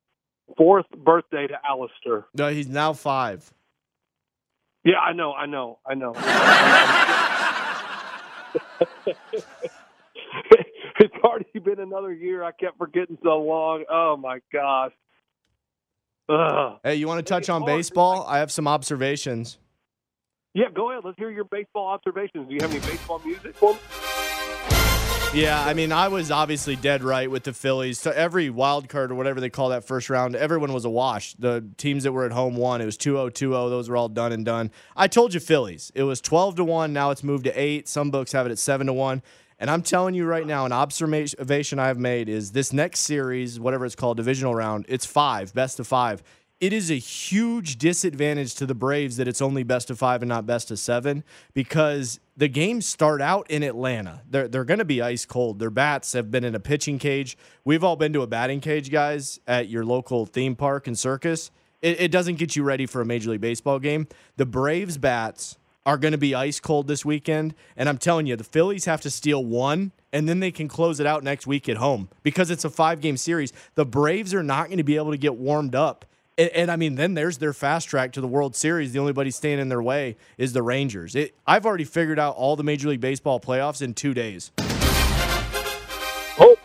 fourth birthday to Alistair. No, he's now five. Yeah, I know, I know, I know. It's already been another year. I kept forgetting so long. Oh, my gosh. Ugh. Hey, you want to touch on baseball? I have some observations. Yeah, go ahead. Let's hear your baseball observations. Do you have any baseball music for me? Yeah, I mean, I was obviously dead right with the Phillies. So every wild card or whatever they call that first round, everyone was a wash. The teams that were at home won. It was two oh, two oh. Those were all done and done. I told you Phillies. It was twelve to one. Now it's moved to eight. Some books have it at seven to one. And I'm telling you right now, an observation I've made is this next series, whatever it's called, divisional round, it's five, best of five. It is a huge disadvantage to the Braves that it's only best of five and not best of seven because the games start out in Atlanta. They're, they're going to be ice cold. Their bats have been in a pitching cage. We've all been to a batting cage, guys, at your local theme park and circus. It, it doesn't get you ready for a Major League Baseball game. The Braves' bats are going to be ice cold this weekend. And I'm telling you, the Phillies have to steal one, and then they can close it out next week at home because it's a five-game series. The Braves are not going to be able to get warmed up. And, and, I mean, then there's their fast track to the World Series. The only body staying in their way is the Rangers. It, I've already figured out all the Major League Baseball playoffs in two days. Oh,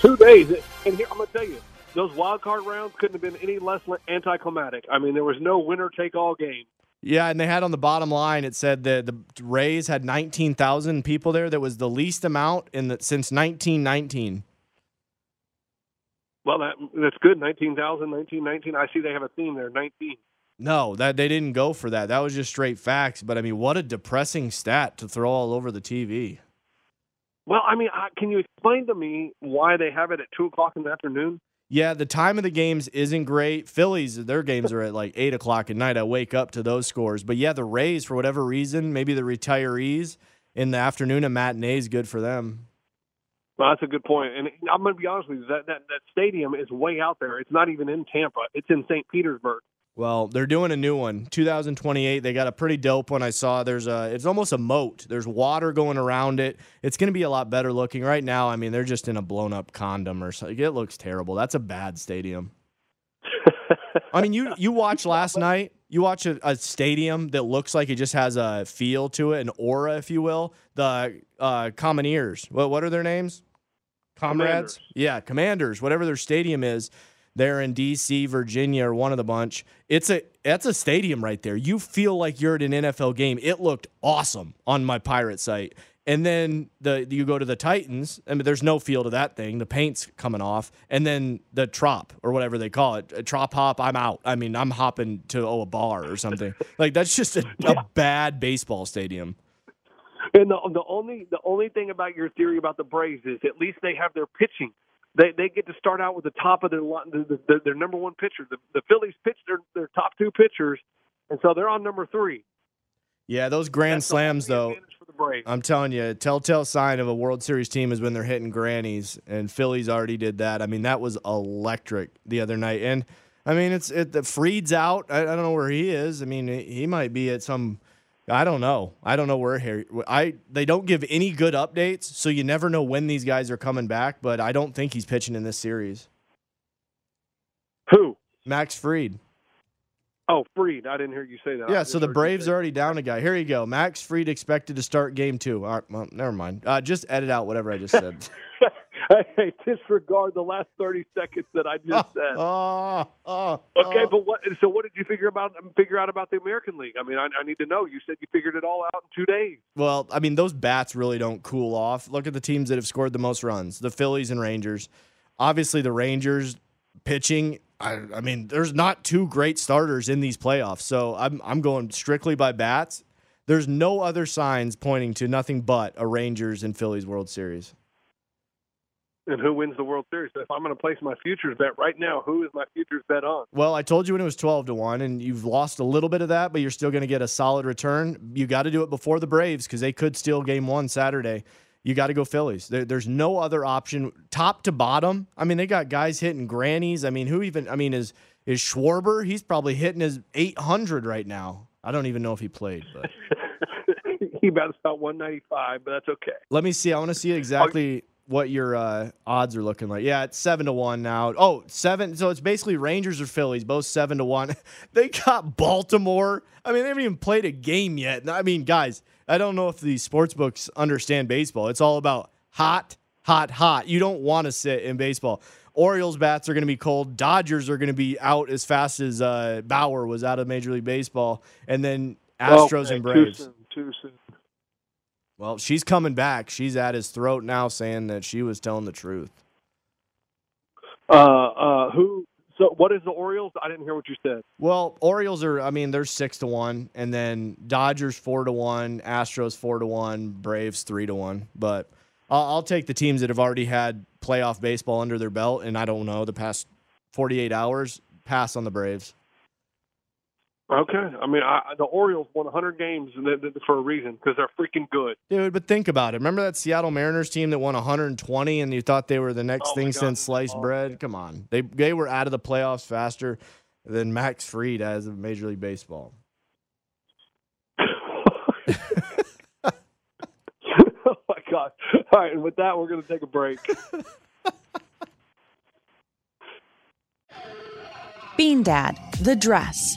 two days. And here, I'm going to tell you, those wild card rounds couldn't have been any less anticlimactic. I mean, there was no winner-take-all game. Yeah, and they had on the bottom line, it said that the Rays had nineteen thousand people there. That was the least amount in the, since nineteen nineteen. Well, that, that's good. nineteen thousand, nineteen nineteen. I see they have a theme there, nineteen. No, that they didn't go for that. That was just straight facts. But, I mean, what a depressing stat to throw all over the T V. Well, I mean, can you explain to me why they have it at two o'clock in the afternoon? Yeah, the time of the games isn't great. Phillies, their games are at like eight o'clock at night. I wake up to those scores. But, yeah, the Rays, for whatever reason, maybe the retirees in the afternoon, a matinee is good for them. Well, that's a good point. And I'm going to be honest with you, that, that, that stadium is way out there. It's not even in Tampa. It's in Saint Petersburg. Well, they're doing a new one, two thousand twenty-eight. They got a pretty dope one I saw. There's a, it's almost a moat. There's water going around it. It's going to be a lot better looking. Right now, I mean, they're just in a blown-up condom or something. It looks terrible. That's a bad stadium. I mean, you, you watched last night. You watch a, a stadium that looks like it just has a feel to it, an aura, if you will. The uh, Commandeers. What, what are their names? Comrades? Commanders. Yeah, Commanders. Whatever their stadium is, they're in D C, Virginia, or one of the bunch. It's a that's a stadium right there. You feel like you're at an N F L game. It looked awesome on my Pirate site. And then the you go to the Titans, I mean, there's no feel to that thing. The paint's coming off. And then the trop, or whatever they call it, a trop hop, I'm out. I mean, I'm hopping to oh, a bar or something. Like, that's just a, a bad baseball stadium. And the, the only the only thing about your theory about the Braves is at least they have their pitching. They they get to start out with the top of their the, the, their number one pitcher. The, the Phillies pitch their, their top two pitchers, and so they're on number three. Yeah, those grand That's slams, though, I'm telling you, a telltale sign of a World Series team is when they're hitting grannies, and Phillies already did that. I mean, that was electric the other night. And, I mean, it's it the Freed's out. I, I don't know where he is. I mean, he might be at some – I don't know. I don't know where Harry I they don't give any good updates, so you never know when these guys are coming back, but I don't think he's pitching in this series. Who? Max Fried. Oh, Fried. I didn't hear you say that. Yeah, so the Braves are already down a guy. Here you go. Max Fried expected to start game two. All right, well, never mind. Uh, just edit out whatever I just said. Hey, disregard the last thirty seconds that I just oh, said. Oh, oh, okay, oh. But what? So what did you figure about figure out about the American League? I mean, I, I need to know. You said you figured it all out in two days. Well, I mean, those bats really don't cool off. Look at the teams that have scored the most runs, the Phillies and Rangers. Obviously, the Rangers pitching – I, I mean, there's not two great starters in these playoffs, so I'm I'm going strictly by bats. There's no other signs pointing to nothing but a Rangers and Phillies World Series. And who wins the World Series? If I'm going to place my futures bet right now, who is my futures bet on? Well, I told you when it was twelve to one, and you've lost a little bit of that, but you're still going to get a solid return. You got to do it before the Braves because they could steal game one Saturday. You got to go Phillies. There, there's no other option, top to bottom. I mean, they got guys hitting grannies. I mean, who even? I mean, is is Schwarber? He's probably hitting his eight hundred right now. I don't even know if he played, but he bounced out one ninety-five, but that's okay. Let me see. I want to see exactly what your uh, odds are looking like. Yeah, it's seven to one now. Oh, seven. So it's basically Rangers or Phillies, both seven to one. They got Baltimore. I mean, they haven't even played a game yet. I mean, guys. I don't know if these sports books understand baseball. It's all about hot, hot, hot. You don't want to sit in baseball. Orioles bats are going to be cold. Dodgers are going to be out as fast as uh, Bauer was out of Major League Baseball. And then Astros okay, and Braves. Too soon, too soon. Well, she's coming back. She's at his throat now saying that she was telling the truth. Uh, uh, who? So what is the Orioles? I didn't hear what you said. Well, Orioles are, I mean, they're six to one, and then Dodgers four to one, Astros four to one, Braves three to one. But I'll, I'll take the teams that have already had playoff baseball under their belt, and I don't know the past forty-eight hours. Pass on the Braves. Okay, I mean, I, the Orioles won one hundred games for a reason because they're freaking good, dude. But think about it. Remember that Seattle Mariners team that won one hundred twenty, and you thought they were the next oh thing since sliced oh, bread? Man. Come on, they they were out of the playoffs faster than Max Fried as of Major League Baseball. Oh, my God. All right, and with that, we're going to take a break. Bean Dad, The Dress,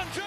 James. LeBron James.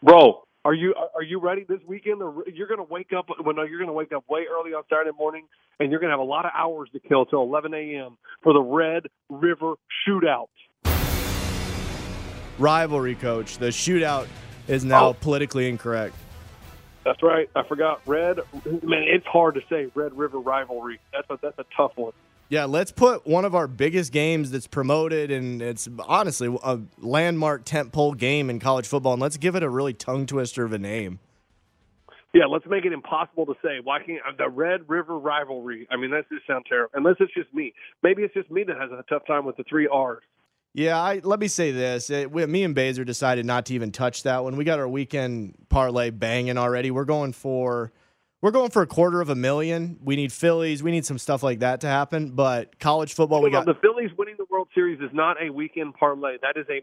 Bro, are you are you ready this weekend? You're going to wake up when you're going to wake up way early on Saturday morning, and you're going to have a lot of hours to kill till eleven a.m. for the Red River Shootout. Rivalry, coach. The shootout is now oh. politically incorrect. That's right. I forgot. Red, man, it's hard to say Red River Rivalry. That's a, that's a tough one. Yeah, let's put one of our biggest games that's promoted, and it's honestly a landmark tentpole game in college football, and let's give it a really tongue twister of a name. Yeah, let's make it impossible to say. Why can't the Red River Rivalry? I mean, that just sounds terrible. Unless it's just me. Maybe it's just me that has a tough time with the three R's. Yeah, I, let me say this. It, we, me and Baser decided not to even touch that one. We got our weekend parlay banging already. We're going for... We're going for a quarter of a million. We need Phillies. We need some stuff like that to happen. But college football, we got the Phillies winning the World Series is not a weekend parlay. That is a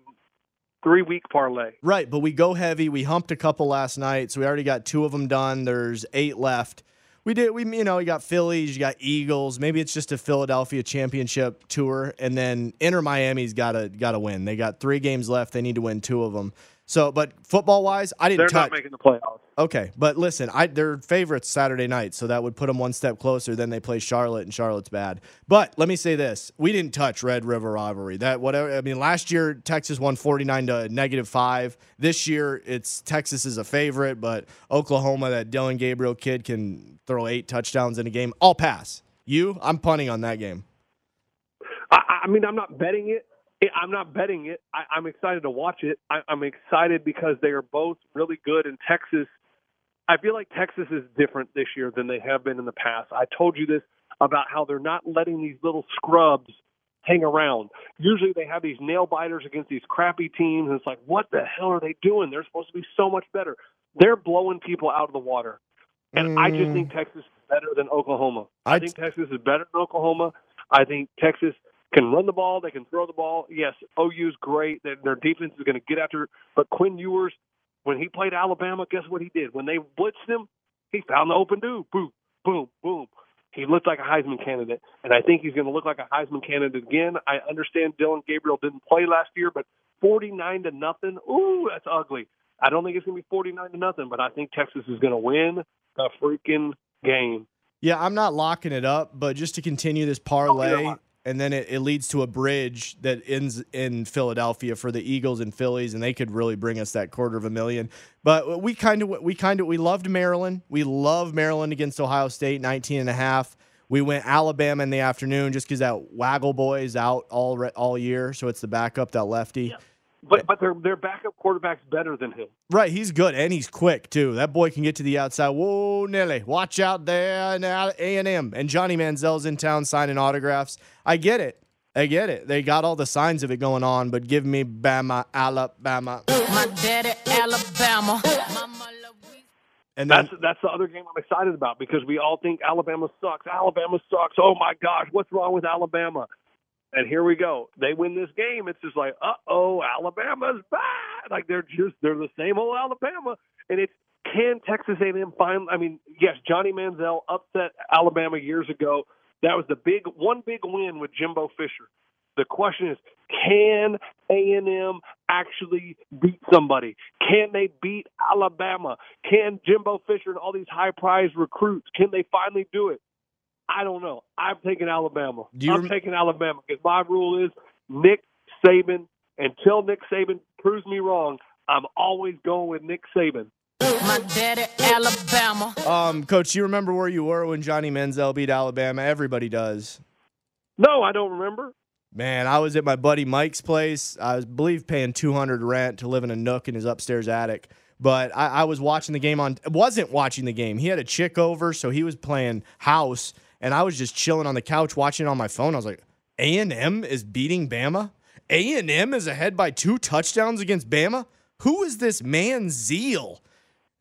three-week parlay. Right, but we go heavy. We humped a couple last night, so we already got two of them done. There's eight left. We did. We you know you got Phillies, you got Eagles. Maybe it's just a Philadelphia championship tour, and then Inter Miami's got to got to win. They got three games left. They need to win two of them. So, but football-wise, I didn't. They're touch. Not making the playoffs. Okay, but listen, I they're favorites Saturday night, so that would put them one step closer. Then they play Charlotte, and Charlotte's bad. But let me say this: we didn't touch Red River Rivalry. That whatever. I mean, last year Texas won forty-nine to negative five. This year, it's Texas is a favorite, but Oklahoma, that Dylan Gabriel kid, can throw eight touchdowns in a game. I'll pass. You, I'm punting on that game. I, I mean, I'm not betting it. I'm not betting it. I, I'm excited to watch it. I, I'm excited because they are both really good, and Texas, I feel like Texas is different this year than they have been in the past. I told you this about how they're not letting these little scrubs hang around. Usually they have these nail biters against these crappy teams, and it's like, what the hell are they doing? They're supposed to be so much better. They're blowing people out of the water, and mm. I just think Texas is better than Oklahoma. I, I think Texas is better than Oklahoma. I think Texas can run the ball. They can throw the ball. Yes, O U's great. Their, their defense is going to get after it. But Quinn Ewers, when he played Alabama, guess what he did? When they blitzed him, he found the open dude. Boom, boom, boom. He looked like a Heisman candidate, and I think he's going to look like a Heisman candidate again. I understand Dylan Gabriel didn't play last year, but forty-nine to nothing, ooh, that's ugly. I don't think it's going to be forty-nine to nothing, but I think Texas is going to win the freaking game. Yeah, I'm not locking it up, but just to continue this parlay, oh, yeah. And then it, it leads to a bridge that ends in Philadelphia for the Eagles and Phillies, and they could really bring us that quarter of a million. But we kind of we kind of we loved Maryland. We love Maryland against Ohio State, nineteen and a half. We went Alabama in the afternoon just because that Waggle boy is out all all year, so it's the backup, that lefty. Yeah. But but their their backup quarterback's better than him. Right, he's good, and he's quick, too. That boy can get to the outside. Whoa, Nelly, watch out there, A and M. And Johnny Manziel's in town signing autographs. I get it. I get it. They got all the signs of it going on, but give me Bama, Alabama. My daddy, Alabama. And then, that's, that's the other game I'm excited about because we all think Alabama sucks. Alabama sucks. Oh, my gosh, what's wrong with Alabama? And here we go. They win this game. It's just like, uh-oh, Alabama's bad. Like, they're just they're the same old Alabama. And it's, can Texas A and M finally – I mean, yes, Johnny Manziel upset Alabama years ago. That was the big – one big win with Jimbo Fisher. The question is, can A and M actually beat somebody? Can they beat Alabama? Can Jimbo Fisher and all these high-priced recruits, can they finally do it? I don't know. I've taken Alabama. You I'm rem- taking Alabama because my rule is Nick Saban. Until Nick Saban proves me wrong, I'm always going with Nick Saban. My daddy, Alabama. Um, Coach, you remember where you were when Johnny Manziel beat Alabama? Everybody does. No, I don't remember. Man, I was at my buddy Mike's place. I was, believe, paying two hundred dollars rent to live in a nook in his upstairs attic. But I, I was watching the game on – wasn't watching the game. He had a chick over, so he was playing house – and I was just chilling on the couch watching it on my phone. I was like, A and M is beating Bama? A and M is ahead by two touchdowns against Bama? Who is this Manziel?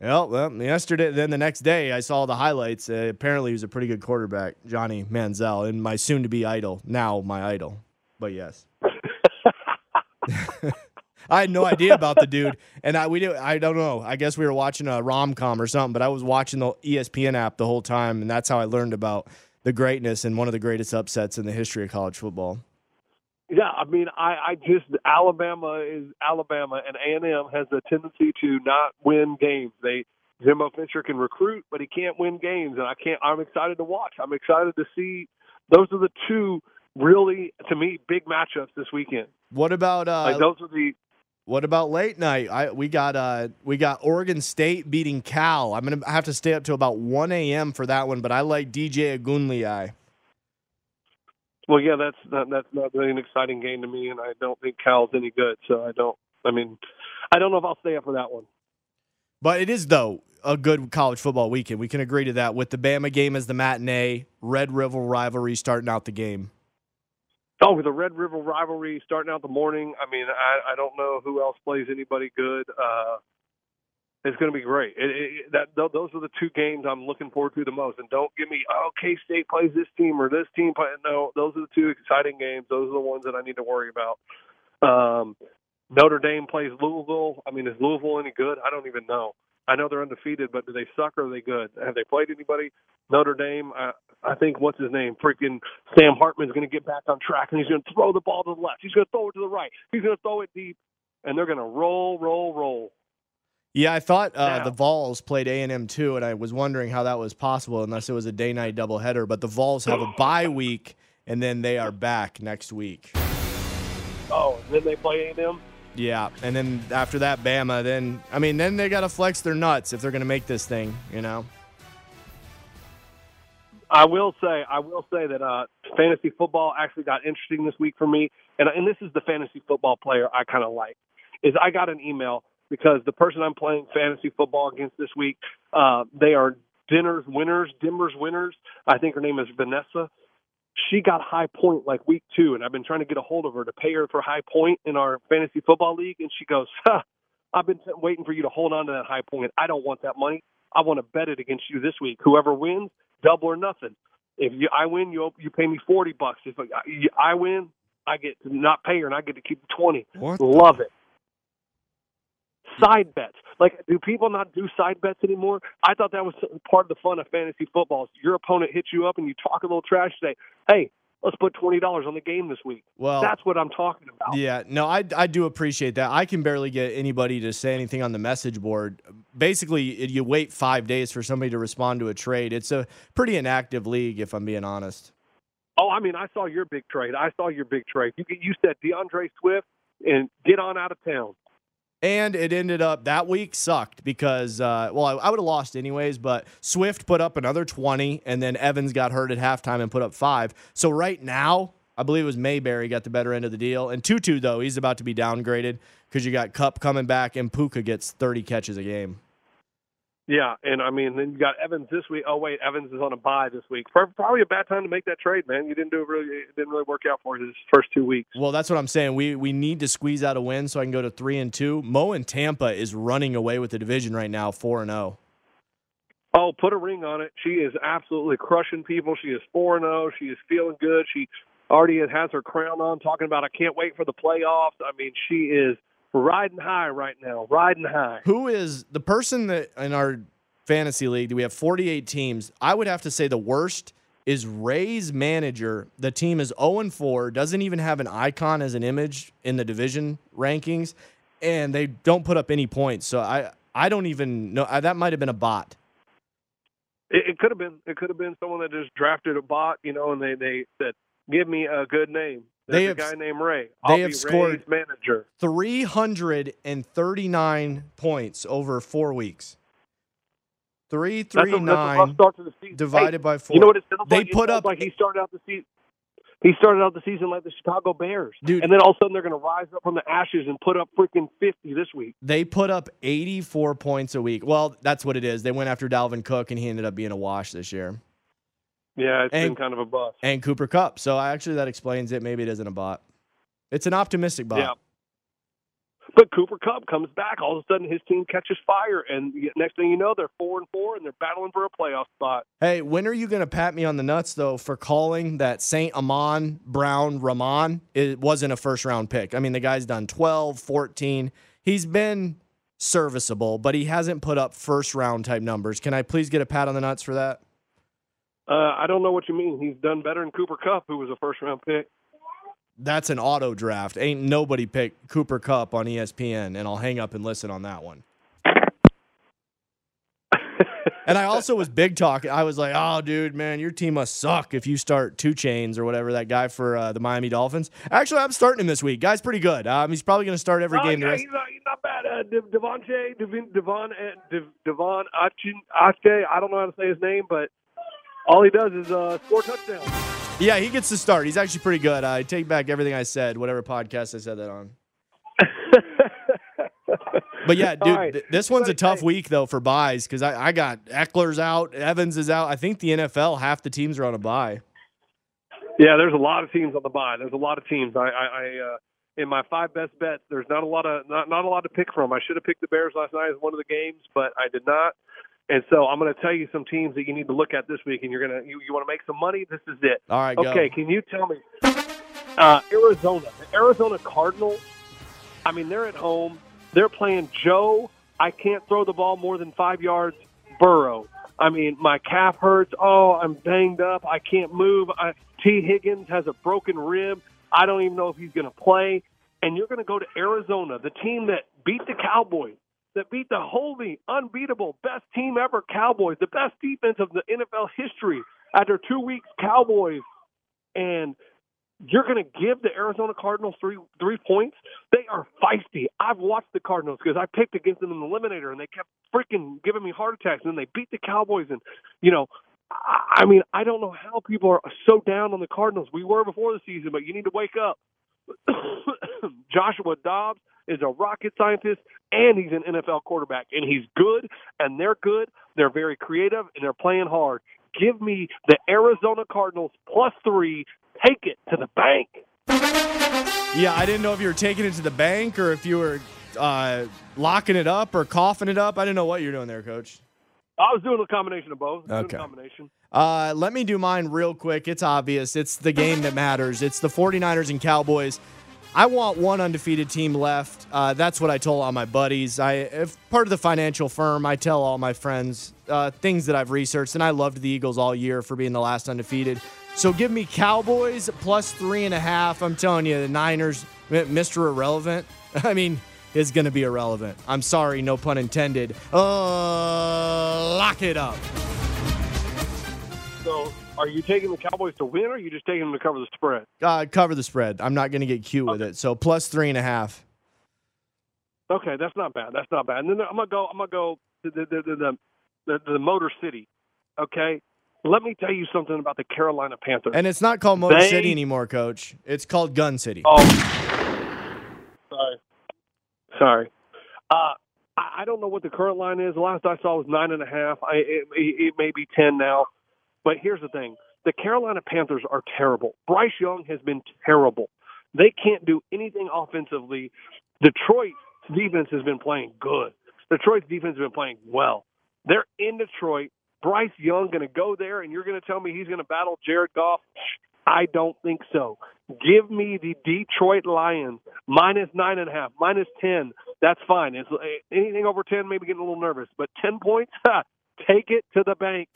Well, well, yesterday, then the next day, I saw the highlights. Uh, apparently, he was a pretty good quarterback, Johnny Manziel, and my soon-to-be idol, now my idol. But yes. I had no idea about the dude, and I we did, I don't know. I guess we were watching a rom-com or something, but I was watching the E S P N app the whole time, and that's how I learned about the greatness and one of the greatest upsets in the history of college football. Yeah, I mean, I, I just – Alabama is Alabama, and A and M has a tendency to not win games. They Jimbo Fisher can recruit, but he can't win games, and I can't – I'm excited to watch. I'm excited to see – those are the two really, to me, big matchups this weekend. What about uh, – like those are the – What about late night? I we got uh we got Oregon State beating Cal. I'm gonna have to stay up till about one a.m. for that one, but I like D J Agunleye. Well, yeah, that's not, that's not really an exciting game to me, and I don't think Cal's any good. So I don't. I mean, I don't know if I'll stay up for that one. But it is though a good college football weekend. We can agree to that with the Bama game as the matinee, Red River rivalry starting out the game. Oh, with the Red River rivalry starting out the morning, I mean, I, I don't know who else plays anybody good. Uh, it's going to be great. It, it, that th- Those are the two games I'm looking forward to the most. And don't give me, oh, K-State plays this team or this team. Play. No, those are the two exciting games. Those are the ones that I need to worry about. Um, Notre Dame plays Louisville. I mean, is Louisville any good? I don't even know. I know they're undefeated, but do they suck or are they good? Have they played anybody? Notre Dame, I, I think, what's his name? Freaking Sam Hartman's going to get back on track, and he's going to throw the ball to the left. He's going to throw it to the right. He's going to throw it deep. and they're going to roll, roll, roll. Yeah, I thought uh, the Vols played A and M too, and I was wondering how that was possible unless it was a day-night doubleheader. But the Vols have a bye week, and then they are back next week. Oh, and then they play A and M? Yeah, and then after that, Bama. Then I mean, then they got to flex their nuts if they're going to make this thing, you know? I will say, I will say that uh, fantasy football actually got interesting this week for me, and and this is the fantasy football player I kind of like. Is I got an email because the person I'm playing fantasy football against this week, uh, they are Denver's winners. Denver's winners. I think her name is Vanessa. She got high point like week two, and I've been trying to get a hold of her to pay her for high point in our fantasy football league, and she goes, huh, "I've been waiting for you to hold on to that high point. I don't want that money. I want to bet it against you this week. Whoever wins." Double or nothing. If you, I win, you you pay me forty bucks. If I, I win, I get to not pay her, and I get to keep twenty. What Love the... it. Side bets. Like, do people not do side bets anymore? I thought that was part of the fun of fantasy football. Your opponent hits you up, and you talk a little trash. Say, hey, let's put twenty dollars on the game this week. Well, that's what I'm talking about. Yeah, no, I, I do appreciate that. I can barely get anybody to say anything on the message board. Basically, it, you wait five days for somebody to respond to a trade. It's a pretty inactive league, if I'm being honest. Oh, I mean, I saw your big trade. I saw your big trade. You, you said DeAndre Swift and get on out of town. And it ended up that week sucked because, uh, well, I, I would have lost anyways, but Swift put up another twenty, and then Evans got hurt at halftime and put up five. So right now, I believe it was Mayberry got the better end of the deal. And Tutu, though, he's about to be downgraded because you got Kupp coming back, and Puka gets thirty catches a game. Yeah, and, I mean, then you got Evans this week. Oh, wait, Evans is on a bye this week. Probably a bad time to make that trade, man. You didn't do really, it didn't really work out for his first two weeks. Well, that's what I'm saying. We we need to squeeze out a win so I can go to three and two. Mo and Tampa is running away with the division right now, four and zero. Oh, put a ring on it. She is absolutely crushing people. She is four and zero. She is feeling good. She already has her crown on. Talking about I can't wait for the playoffs. I mean, she is riding high right now, riding high. Who is the person that in our fantasy league, we have forty-eight teams. I would have to say the worst is Ray's manager. The team is oh and four, doesn't even have an icon as an image in the division rankings, and they don't put up any points. So I, I don't even know. I, that might have been a bot. It, it could have been. It could have been someone that just drafted a bot, you know, and they, they said, give me a good name. There's they have, a guy named Ray. I'll they have scored Ray's manager. three hundred thirty-nine points over four weeks. three thirty-nine divided hey, by four. You know what it sounds they like? Put it up, like he started out the season. He started out the season like the Chicago Bears. Dude, and then all of a sudden they're going to rise up from the ashes and put up freaking fifty this week. They put up eighty-four points a week. Well, that's what it is. They went after Dalvin Cook, and he ended up being a wash this year. Yeah, it's and, been kind of a bust. And Cooper Kupp. So actually that explains it. Maybe it isn't a bot. It's an optimistic bot. Yeah. But Cooper Kupp comes back. All of a sudden his team catches fire. And next thing you know, they're four and four, and they're battling for a playoff spot. Hey, when are you going to pat me on the nuts, though, for calling that Saint Amon Brown Ramon? It wasn't a first-round pick. I mean, the guy's done twelve, fourteen. He's been serviceable, but he hasn't put up first-round type numbers. Can I please get a pat on the nuts for that? Uh, I don't know what you mean. He's done better than Cooper Kupp, who was a first-round pick. That's an auto draft. Ain't nobody picked Cooper Kupp on E S P N, and I'll hang up and listen on that one. And I also was big talking. I was like, oh, dude, man, your team must suck if you start Two Chainz or whatever, that guy for uh, the Miami Dolphins. Actually, I'm starting him this week. Guy's pretty good. Um, he's probably going to start every oh, game. Yeah, the rest. He's, not, he's not bad. Uh, Devon J, Devon, Devon, Devon Ache, I don't know how to say his name, but all he does is uh, score touchdowns. Yeah, he gets to start. He's actually pretty good. I take back everything I said, whatever podcast I said that on. But, yeah, dude, right. th- this one's a tough week, though, for buys because I-, I got Eckler's out, Evans is out. I think the N F L, half the teams are on a buy. Yeah, there's a lot of teams on the buy. There's a lot of teams. I, I, I uh, in my five best bets, there's not a lot of not, not a lot to pick from. I should have picked the Bears last night as one of the games, but I did not. And so I'm going to tell you some teams that you need to look at this week, and you're going to you, you want to make some money. This is it. All right. Okay. Go. Can you tell me uh, Arizona, the Arizona Cardinals? I mean, they're at home. They're playing Joe. I can't throw the ball more than five yards. Burrow. I mean, my calf hurts. Oh, I'm banged up. I can't move. I, T. Higgins has a broken rib. I don't even know if he's going to play. and you're going to go to Arizona, the team that beat the Cowboys, that beat the holy, unbeatable, best team ever Cowboys, the best defense of the N F L history after two weeks Cowboys, and you're going to give the Arizona Cardinals three three points? They are feisty. I've watched the Cardinals because I picked against them in the Eliminator, and they kept freaking giving me heart attacks, and then they beat the Cowboys, and, you know, I mean, I don't know how people are so down on the Cardinals. We were before the season, but you need to wake up. Joshua Dobbs is a rocket scientist, and he's an N F L quarterback, and he's good, and they're good. They're very creative, and they're playing hard. Give me the Arizona Cardinals plus three. Take it to the bank. Yeah, I didn't know if you were taking it to the bank or if you were uh, locking it up or coughing it up. I didn't know what you were doing there, Coach. I was doing a combination of both. Okay. Combination. Uh, let me do mine real quick. It's obvious. It's the game that matters. It's the 49ers and Cowboys. I want one undefeated team left. Uh, that's what I told all my buddies. I, if part of the financial firm, I tell all my friends uh, things that I've researched, and I loved the Eagles all year for being the last undefeated. So give me Cowboys plus three and a half. I'm telling you, the Niners, Mister Irrelevant, I mean, is going to be irrelevant. I'm sorry, no pun intended. Uh, lock it up. So, are you taking the Cowboys to win, or are you just taking them to cover the spread? Uh, cover the spread. I'm not going to get cute okay. with it. So, plus three and a half. Okay, that's not bad. That's not bad. And then I'm gonna go. I'm gonna go to the the the, the, the, the Motor City. Okay, let me tell you something about the Carolina Panthers. And it's not called Motor they... City anymore, Coach. It's called Gun City. Oh, sorry. Sorry. Uh, I don't know what the current line is. The last I saw was nine and a half. I, it, it may be ten now. But here's the thing. The Carolina Panthers are terrible. Bryce Young has been terrible. They can't do anything offensively. Detroit's defense has been playing good. Detroit's defense has been playing well. They're in Detroit. Bryce Young going to go there, and you're going to tell me he's going to battle Jared Goff? I don't think so. Give me the Detroit Lions, minus nine and a half, minus ten. That's fine. It's, anything over ten, maybe getting a little nervous. But ten points, take it to the bank.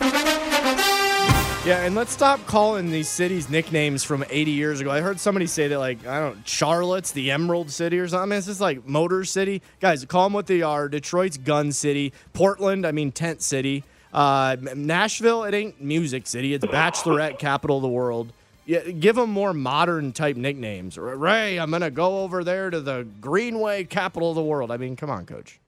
Yeah, and let's stop calling these cities nicknames from eighty years ago. I heard somebody say that, like, I don't know, Charlotte's the Emerald City or something. It's just like Motor City. Guys, call them what they are. Detroit's Gun City. Portland, I mean, Tent City. Uh, Nashville, it ain't Music City. It's Bachelorette Capital of the World. Yeah, give them more modern-type nicknames. Ray, I'm going to go over there to the Greenway Capital of the World. I mean, come on, Coach.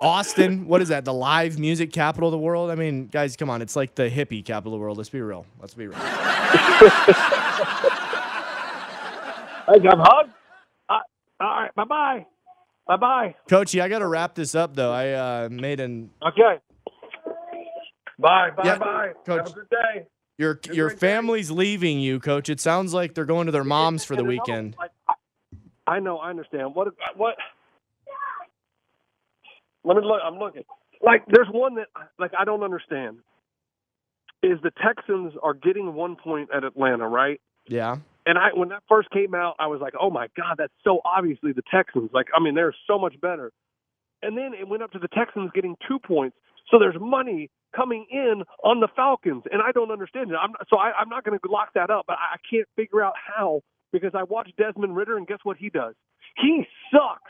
Austin, what is that, the live music capital of the world? I mean, guys, come on. It's like the hippie capital of the world. Let's be real. Let's be real. I got hugged. Uh, all right, bye-bye. Bye-bye. Coachy, I got to wrap this up, though. I uh, made an... Okay. Bye, bye, yeah, bye. Coach, have a good day. Your good your good family's day. Leaving you, Coach. It sounds like they're going to their moms for the weekend. I know, I understand. What? What? Let me look. I'm looking. Like, there's one that, like, I don't understand. Is the Texans are getting one point at Atlanta, right? Yeah. And I, when that first came out, I was like, oh my God, that's so obviously the Texans. Like, I mean, they're so much better. And then it went up to the Texans getting two points. So there's money coming in on the Falcons, and I don't understand it. I'm not, so I, I'm not going to lock that up, but I can't figure out how, because I watched Desmond Ridder, and guess what he does? He sucks.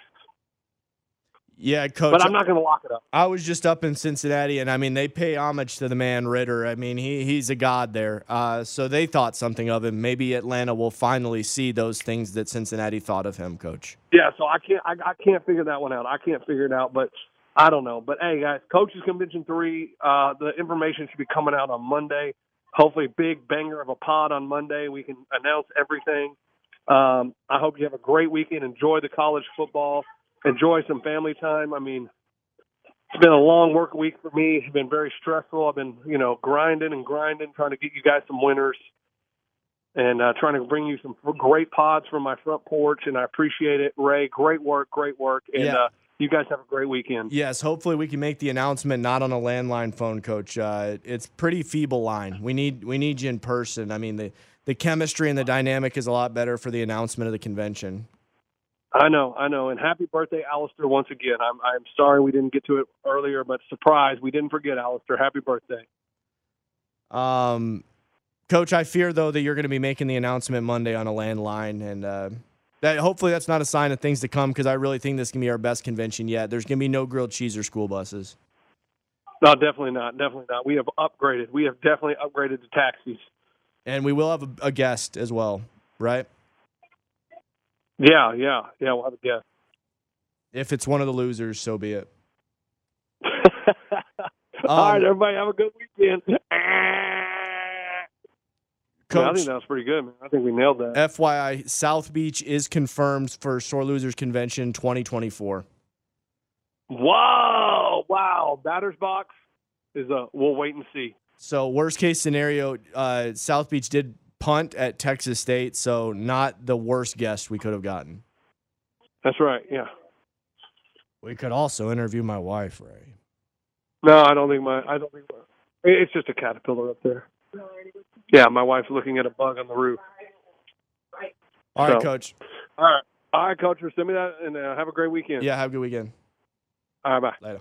Yeah, Coach. But I'm not going to lock it up. I was just up in Cincinnati, and, I mean, they pay homage to the man Ridder. I mean, he he's a god there. Uh, so they thought something of him. Maybe Atlanta will finally see those things that Cincinnati thought of him, Coach. Yeah, so I can't, I, I can't figure that one out. I can't figure it out, but – I don't know. But, hey, guys, Coaches Convention three, uh, the information should be coming out on Monday. Hopefully big banger of a pod on Monday. We can announce everything. Um, I hope you have a great weekend. Enjoy the college football. Enjoy some family time. I mean, it's been a long work week for me. It's been very stressful. I've been, you know, grinding and grinding, trying to get you guys some winners and uh, trying to bring you some great pods from my front porch, and I appreciate it. Ray, great work, great work. And, yeah. uh, You guys have a great weekend. Yes, hopefully we can make the announcement not on a landline phone, Coach. Uh, it's pretty feeble line. We need we need you in person. I mean, the, the chemistry and the dynamic is a lot better for the announcement of the convention. I know, I know. And happy birthday, Alistair, once again. I'm I'm sorry we didn't get to it earlier, but surprise, we didn't forget Alistair. Happy birthday. Um, Coach, I fear, though, that you're going to be making the announcement Monday on a landline, and uh, that hopefully that's not a sign of things to come, because I really think this can be our best convention yet. There's going to be no grilled cheese or school buses. No, definitely not. Definitely not. We have upgraded. We have definitely upgraded to taxis. And we will have a, a guest as well, right? Yeah, yeah, yeah, we'll have a guest. If it's one of the losers, so be it. Um, All right, everybody, have a good weekend. Coach, yeah, I think that was pretty good, man. I think we nailed that. F Y I, South Beach is confirmed for Sore Losers Convention twenty twenty-four. Wow, wow. Batter's box is a we'll wait and see. So worst case scenario, uh, South Beach did punt at Texas State, so not the worst guest we could have gotten. That's right, yeah. We could also interview my wife, Ray. No, I don't think my I don't think it's just a caterpillar up there. Yeah, my wife's looking at a bug on the roof. All right, so. Coach. All right, all right, Coach. Send me that, and uh, have a great weekend. Yeah, have a good weekend. All right, bye. Later.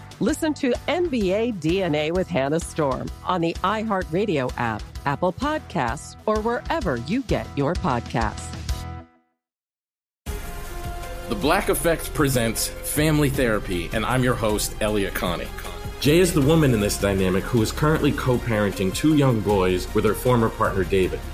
Listen to N B A D N A with Hannah Storm on the iHeartRadio app, Apple Podcasts, or wherever you get your podcasts. The Black Effect presents Family Therapy, and I'm your host, Elliot Connie. Jay is the woman in this dynamic who is currently co-parenting two young boys with her former partner, David.